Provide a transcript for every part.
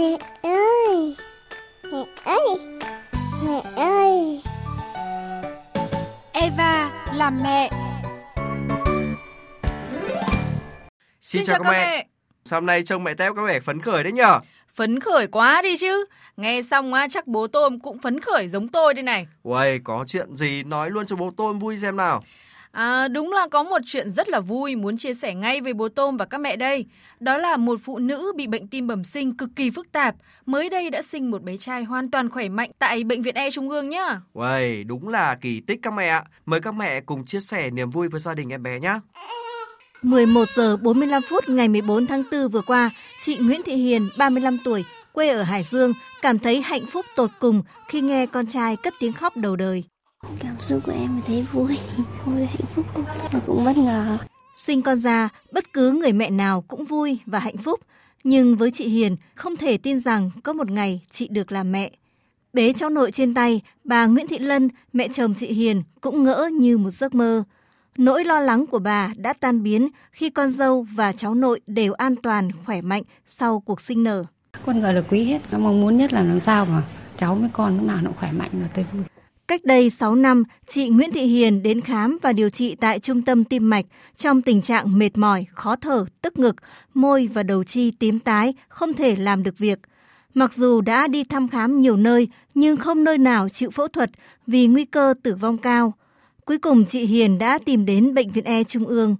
Mẹ ơi, mẹ ơi, mẹ ơi. Eva là mẹ. Xin chào các mẹ. Hôm nay trông mẹ Tép có vẻ phấn khởi đấy nhở? Phấn khởi quá đi chứ. Nghe xong á, chắc bố Tôm cũng phấn khởi giống tôi đây này. Uầy, có chuyện gì nói luôn cho bố Tôm vui xem nào. À, đúng là có một chuyện rất là vui muốn chia sẻ ngay với bố Tôm và các mẹ đây. Đó là một phụ nữ bị bệnh tim bẩm sinh cực kỳ phức tạp, mới đây đã sinh một bé trai hoàn toàn khỏe mạnh tại Bệnh viện E Trung ương nhá. Uầy, đúng là kỳ tích các mẹ ạ. Mời các mẹ cùng chia sẻ niềm vui với gia đình em bé nhá. 11 giờ 45 phút ngày 14 tháng 4 vừa qua, chị Nguyễn Thị Hiền, 35 tuổi, quê ở Hải Dương, cảm thấy hạnh phúc tột cùng khi nghe con trai cất tiếng khóc đầu đời. Cảm xúc của em thấy vui hạnh phúc và cũng bất ngờ. Sinh con ra, bất cứ người mẹ nào cũng vui và hạnh phúc. Nhưng với chị Hiền, không thể tin rằng có một ngày chị được làm mẹ. Bế cháu nội trên tay, bà Nguyễn Thị Lân, mẹ chồng chị Hiền cũng ngỡ như một giấc mơ. Nỗi lo lắng của bà đã tan biến khi con dâu và cháu nội đều an toàn, khỏe mạnh sau cuộc sinh nở. Con người là quý hết, nó mong muốn nhất là làm sao mà cháu với con lúc nào nó khỏe mạnh là tôi vui. Cách đây 6 năm, chị Nguyễn Thị Hiền đến khám và điều trị tại trung tâm tim mạch trong tình trạng mệt mỏi, khó thở, tức ngực, môi và đầu chi tím tái, không thể làm được việc. Mặc dù đã đi thăm khám nhiều nơi nhưng không nơi nào chịu phẫu thuật vì nguy cơ tử vong cao. Cuối cùng chị Hiền đã tìm đến Bệnh viện E Trung ương.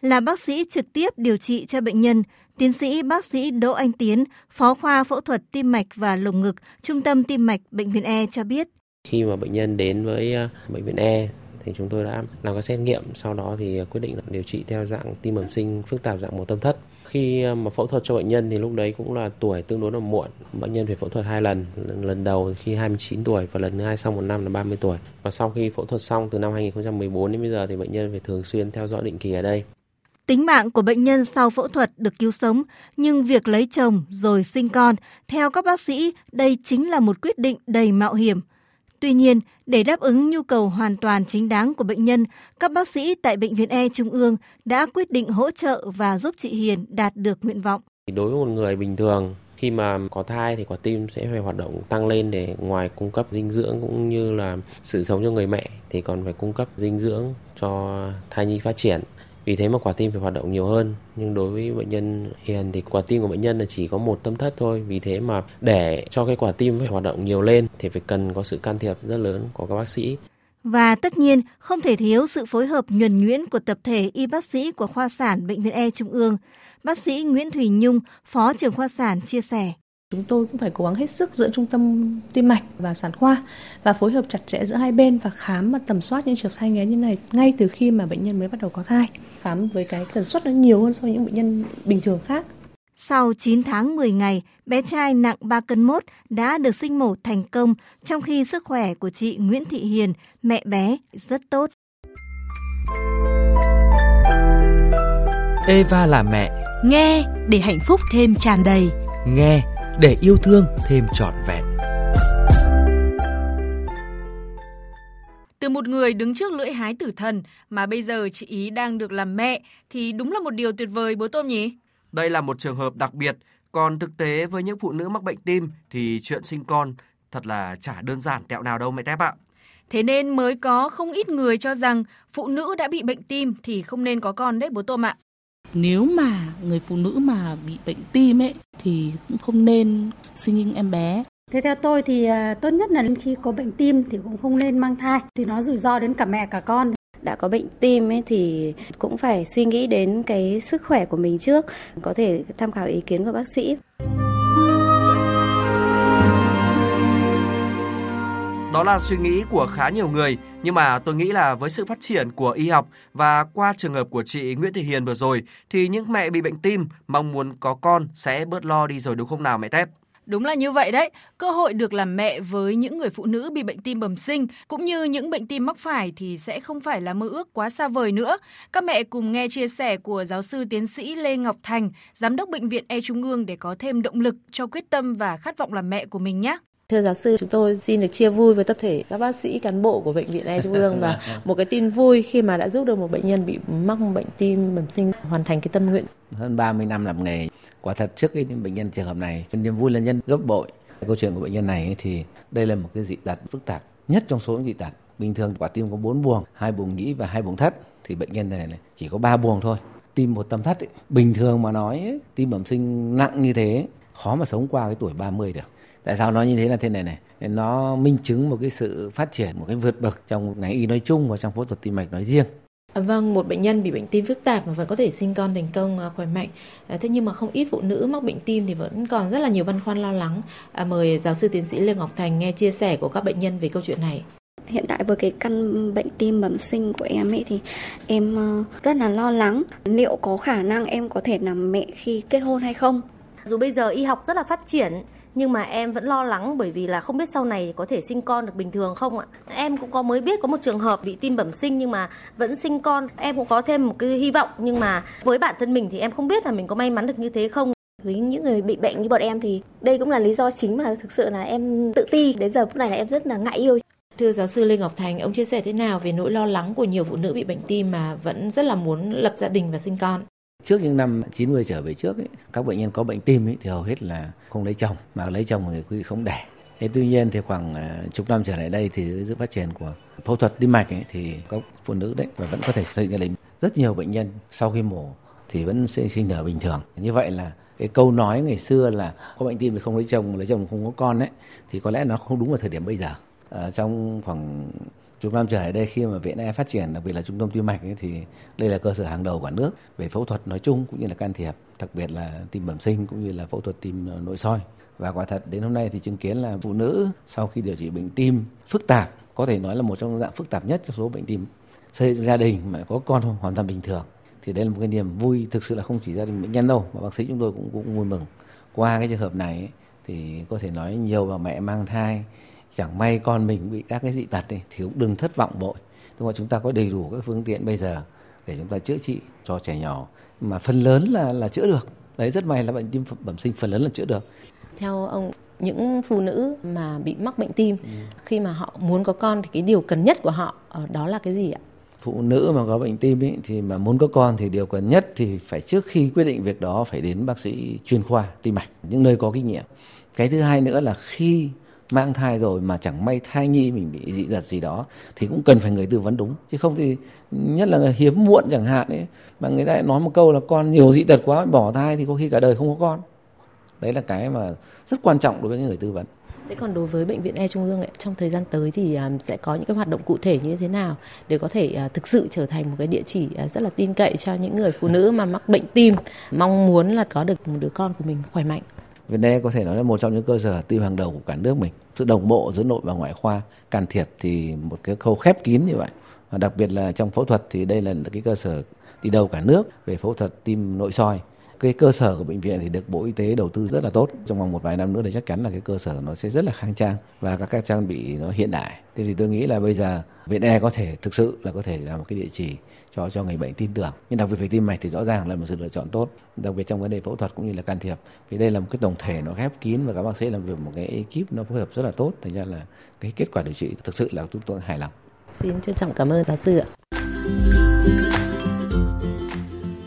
Là bác sĩ trực tiếp điều trị cho bệnh nhân, tiến sĩ bác sĩ Đỗ Anh Tiến, phó khoa phẫu thuật tim mạch và lồng ngực, trung tâm tim mạch Bệnh viện E cho biết. Khi mà bệnh nhân đến với Bệnh viện E thì chúng tôi đã làm các xét nghiệm, sau đó thì quyết định điều trị theo dạng tim bẩm sinh phức tạp dạng một tâm thất. Khi mà phẫu thuật cho bệnh nhân thì lúc đấy cũng là tuổi tương đối là muộn. Bệnh nhân phải phẫu thuật 2 lần, lần đầu khi 29 tuổi và lần thứ hai sau 1 năm là 30 tuổi. Và sau khi phẫu thuật xong từ năm 2014 đến bây giờ thì bệnh nhân phải thường xuyên theo dõi định kỳ ở đây. Tính mạng của bệnh nhân sau phẫu thuật được cứu sống, nhưng việc lấy chồng rồi sinh con, theo các bác sĩ đây chính là một quyết định đầy mạo hiểm. Tuy nhiên, để đáp ứng nhu cầu hoàn toàn chính đáng của bệnh nhân, các bác sĩ tại Bệnh viện E Trung ương đã quyết định hỗ trợ và giúp chị Hiền đạt được nguyện vọng. Đối với một người bình thường, khi mà có thai thì quả tim sẽ phải hoạt động tăng lên để ngoài cung cấp dinh dưỡng cũng như là sự sống cho người mẹ thì còn phải cung cấp dinh dưỡng cho thai nhi phát triển. Vì thế mà quả tim phải hoạt động nhiều hơn. Nhưng đối với bệnh nhân Hiền thì quả tim của bệnh nhân là chỉ có một tâm thất thôi. Vì thế mà để cho cái quả tim phải hoạt động nhiều lên thì phải cần có sự can thiệp rất lớn của các bác sĩ. Và tất nhiên không thể thiếu sự phối hợp nhuần nhuyễn của tập thể y bác sĩ của khoa sản Bệnh viện E Trung ương. Bác sĩ Nguyễn Thùy Nhung, phó trưởng khoa sản chia sẻ. Chúng tôi cũng phải cố gắng hết sức giữa trung tâm tim mạch và sản khoa và phối hợp chặt chẽ giữa hai bên và khám và tầm soát những trường thai nghén như này ngay từ khi mà bệnh nhân mới bắt đầu có thai. Khám với cái tần suất nó nhiều hơn so với những bệnh nhân bình thường khác. Sau 9 tháng 10 ngày, bé trai nặng 3,1 kg đã được sinh mổ thành công trong khi sức khỏe của chị Nguyễn Thị Hiền, mẹ bé, rất tốt. Eva là mẹ. Nghe để hạnh phúc thêm tràn đầy. Nghe để yêu thương thêm trọn vẹn. Từ một người đứng trước lưỡi hái tử thần mà bây giờ chị ý đang được làm mẹ thì đúng là một điều tuyệt vời bố Tôm nhỉ? Đây là một trường hợp đặc biệt, còn thực tế với những phụ nữ mắc bệnh tim thì chuyện sinh con thật là chả đơn giản tẹo nào đâu mẹ Tép ạ. Thế nên mới có không ít người cho rằng phụ nữ đã bị bệnh tim thì không nên có con đấy bố Tôm ạ. Nếu mà người phụ nữ mà bị bệnh tim ấy thì cũng không nên sinh những em bé. Thế theo tôi thì tốt nhất là khi có bệnh tim thì cũng không nên mang thai, thì nó rủi ro đến cả mẹ cả con. Đã có bệnh tim ấy thì cũng phải suy nghĩ đến cái sức khỏe của mình trước, có thể tham khảo ý kiến của bác sĩ. Đó là suy nghĩ của khá nhiều người, nhưng mà tôi nghĩ là với sự phát triển của y học và qua trường hợp của chị Nguyễn Thị Hiền vừa rồi thì những mẹ bị bệnh tim mong muốn có con sẽ bớt lo đi rồi đúng không nào mẹ Tép? Đúng là như vậy đấy, cơ hội được làm mẹ với những người phụ nữ bị bệnh tim bẩm sinh cũng như những bệnh tim mắc phải thì sẽ không phải là mơ ước quá xa vời nữa. Các mẹ cùng nghe chia sẻ của giáo sư tiến sĩ Lê Ngọc Thành, giám đốc Bệnh viện E Trung ương để có thêm động lực cho quyết tâm và khát vọng làm mẹ của mình nhé. Thưa giáo sư, chúng tôi xin được chia vui với tập thể các bác sĩ cán bộ của Bệnh viện E Trung ương và một cái tin vui khi mà đã giúp được một bệnh nhân bị mắc bệnh tim bẩm sinh hoàn thành cái tâm nguyện. Hơn 30 năm làm nghề, Quả thật trước những bệnh nhân trường hợp này, niềm vui là nhân gấp bội. Câu chuyện của bệnh nhân này thì đây là một cái dị tật phức tạp nhất trong số những dị tật. Bình thường quả tim có 4 buồng, 2 buồng nhĩ và 2 buồng thất, thì bệnh nhân này chỉ có 3 buồng thôi. Tim một tâm thất ấy, bình thường mà nói ấy, tim bẩm sinh nặng như thế khó mà sống qua cái tuổi 30 được. Tại sao nó như thế là thế này? Nó minh chứng một cái sự phát triển, một cái vượt bậc trong ngành y nói chung và trong phẫu thuật tim mạch nói riêng. Vâng, một bệnh nhân bị bệnh tim phức tạp mà vẫn có thể sinh con thành công khỏe mạnh. Thế nhưng mà không ít phụ nữ mắc bệnh tim thì vẫn còn rất là nhiều băn khoăn lo lắng. Mời giáo sư tiến sĩ Lê Ngọc Thành nghe chia sẻ của các bệnh nhân về câu chuyện này. Hiện tại với cái căn bệnh tim bẩm sinh của em ấy thì em rất là lo lắng liệu có khả năng em có thể làm mẹ khi kết hôn hay không. Dù bây giờ y học rất là phát triển nhưng mà em vẫn lo lắng bởi vì là không biết sau này có thể sinh con được bình thường không ạ. Em cũng có mới biết có một trường hợp bị tim bẩm sinh nhưng mà vẫn sinh con. Em cũng có thêm một cái hy vọng nhưng mà với bản thân mình thì em không biết là mình có may mắn được như thế không. Với những người bị bệnh như bọn em thì đây cũng là lý do chính mà thực sự là em tự ti. Đến giờ phút này là em rất là ngại yêu. Thưa giáo sư Lê Ngọc Thành, ông chia sẻ thế nào về nỗi lo lắng của nhiều phụ nữ bị bệnh tim mà vẫn rất là muốn lập gia đình và sinh con? Trước những năm 90 trở về trước, các bệnh nhân có bệnh tim thì hầu hết là không lấy chồng, mà lấy chồng thì không đẻ. Thế tuy nhiên thì khoảng chục năm trở lại đây thì sự phát triển của phẫu thuật tim mạch thì các phụ nữ đấy và vẫn có thể sinh ra đình. Rất nhiều bệnh nhân sau khi mổ thì vẫn sinh nở bình thường. Như vậy là cái câu nói ngày xưa là có bệnh tim thì không lấy chồng không có con đấy, thì có lẽ nó không đúng vào thời điểm bây giờ. Trong khoảng chục năm trở lại đây khi mà Viện E phát triển, đặc biệt là trung tâm tim mạch ấy, thì đây là cơ sở hàng đầu cả nước về phẫu thuật nói chung cũng như là can thiệp, đặc biệt là tim bẩm sinh cũng như là phẫu thuật tim nội soi. Và quả thật đến hôm nay thì chứng kiến là phụ nữ sau khi điều trị bệnh tim phức tạp, có thể nói là một trong dạng phức tạp nhất trong số bệnh tim, xây gia đình mà có con hoàn toàn bình thường. Thì đây là một cái niềm vui thực sự là không chỉ gia đình bệnh nhân đâu mà bác sĩ chúng tôi cũng vui mừng. Qua cái trường hợp này ấy, thì có thể nói nhiều bà mẹ mang thai chẳng may con mình bị các cái dị tật này thì cũng đừng thất vọng bội. Đúng không? Chúng ta có đầy đủ các phương tiện bây giờ để chúng ta chữa trị cho trẻ nhỏ mà phần lớn là chữa được. Đấy, rất may là bệnh tim bẩm sinh phần lớn là chữa được. Theo ông, những phụ nữ mà bị mắc bệnh tim khi mà họ muốn có con thì cái điều cần nhất của họ đó là cái gì ạ? Phụ nữ mà có bệnh tim ấy, thì mà muốn có con thì điều cần nhất thì phải trước khi quyết định việc đó phải đến bác sĩ chuyên khoa tim mạch, những nơi có kinh nghiệm. Cái thứ hai nữa là khi mang thai rồi mà chẳng may thai nhi mình bị dị tật gì đó thì cũng cần phải người tư vấn đúng, chứ không thì nhất là hiếm muộn chẳng hạn ấy, mà người ta lại nói một câu là con nhiều dị tật quá bỏ thai thì có khi cả đời không có con. Đấy là cái mà rất quan trọng đối với người tư vấn. Thế còn đối với Bệnh viện E Trung ương ấy, trong thời gian tới thì sẽ có những cái hoạt động cụ thể như thế nào để có thể thực sự trở thành một cái địa chỉ rất là tin cậy cho những người phụ nữ mà mắc bệnh tim mong muốn là có được một đứa con của mình khỏe mạnh? Viện E có thể nói là một trong những cơ sở tim hàng đầu của cả nước mình. Sự đồng bộ giữa nội và ngoại khoa can thiệp thì một cái khâu khép kín như vậy. Và đặc biệt là trong phẫu thuật thì đây là cái cơ sở đi đầu cả nước về phẫu thuật tim nội soi. Cái cơ sở của bệnh viện thì được Bộ Y tế đầu tư rất là tốt. Trong vòng một vài năm nữa thì chắc chắn là cái cơ sở nó sẽ rất là khang trang và các trang bị nó hiện đại. Thế thì tôi nghĩ là bây giờ Viện E có thể thực sự là có thể là một cái địa chỉ cho người bệnh tin tưởng. Nhưng đặc biệt về tim mạch thì rõ ràng là một sự lựa chọn tốt, đặc biệt trong vấn đề phẫu thuật cũng như là can thiệp. Vì đây là một cái tổng thể nó khép kín và các bác sĩ làm việc một cái ekip nó phối hợp rất là tốt, thành ra là cái kết quả điều trị thực sự là chúng tôi hài lòng. Xin trân trọng cảm ơn giáo sư ạ.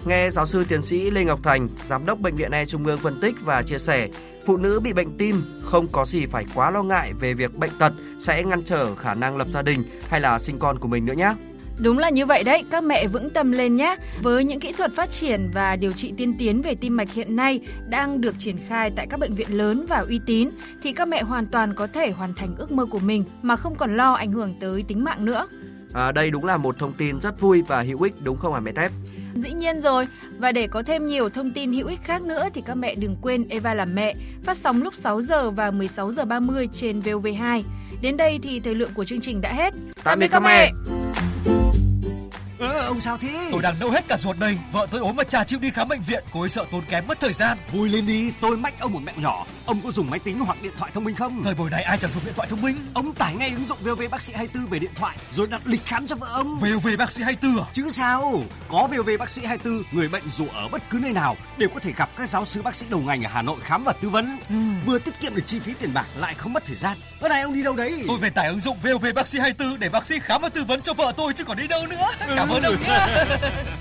Nghe giáo sư tiến sĩ Lê Ngọc Thành, giám đốc Bệnh viện E Trung ương phân tích và chia sẻ, phụ nữ bị bệnh tim không có gì phải quá lo ngại về việc bệnh tật sẽ ngăn trở khả năng lập gia đình hay là sinh con của mình nữa nhé. Đúng là như vậy đấy, các mẹ vững tâm lên nhé. Với những kỹ thuật phát triển và điều trị tiên tiến về tim mạch hiện nay đang được triển khai tại các bệnh viện lớn và uy tín, thì các mẹ hoàn toàn có thể hoàn thành ước mơ của mình mà không còn lo ảnh hưởng tới tính mạng nữa. Đây đúng là một thông tin rất vui và hữu ích đúng không hả mẹ Tép? Dĩ nhiên rồi, và để có thêm nhiều thông tin hữu ích khác nữa thì các mẹ đừng quên Eva làm mẹ, phát sóng lúc 6h và 16h30 trên VOV2. Đến đây thì thời lượng của chương trình đã hết. Tạm biệt các mẹ! Ông sao thế? Tôi đang nâu hết cả ruột đây. Vợ tôi ốm mà chả chịu đi khám bệnh viện. Cô ấy sợ tốn kém mất thời gian. Vui lên đi, tôi mách ông một mẹo nhỏ. Ông có dùng máy tính hoặc điện thoại thông minh không? Thời buổi này ai chẳng dùng điện thoại thông minh. Ông tải ngay ứng dụng VOV bác sĩ 24 về điện thoại rồi đặt lịch khám cho vợ ông. VOV bác sĩ 24 à? Chứ sao? Có VOV bác sĩ 24, người bệnh dù ở bất cứ nơi nào đều có thể gặp các giáo sư bác sĩ đầu ngành ở Hà Nội khám và tư vấn. Vừa tiết kiệm được chi phí tiền bạc lại không mất thời gian. Bữa nay ông đi đâu đấy? Tôi về tải ứng dụng VOV bác sĩ 24 để bác sĩ khám và tư vấn cho vợ tôi chứ còn đi đâu nữa. Cảm ơn ông nhé.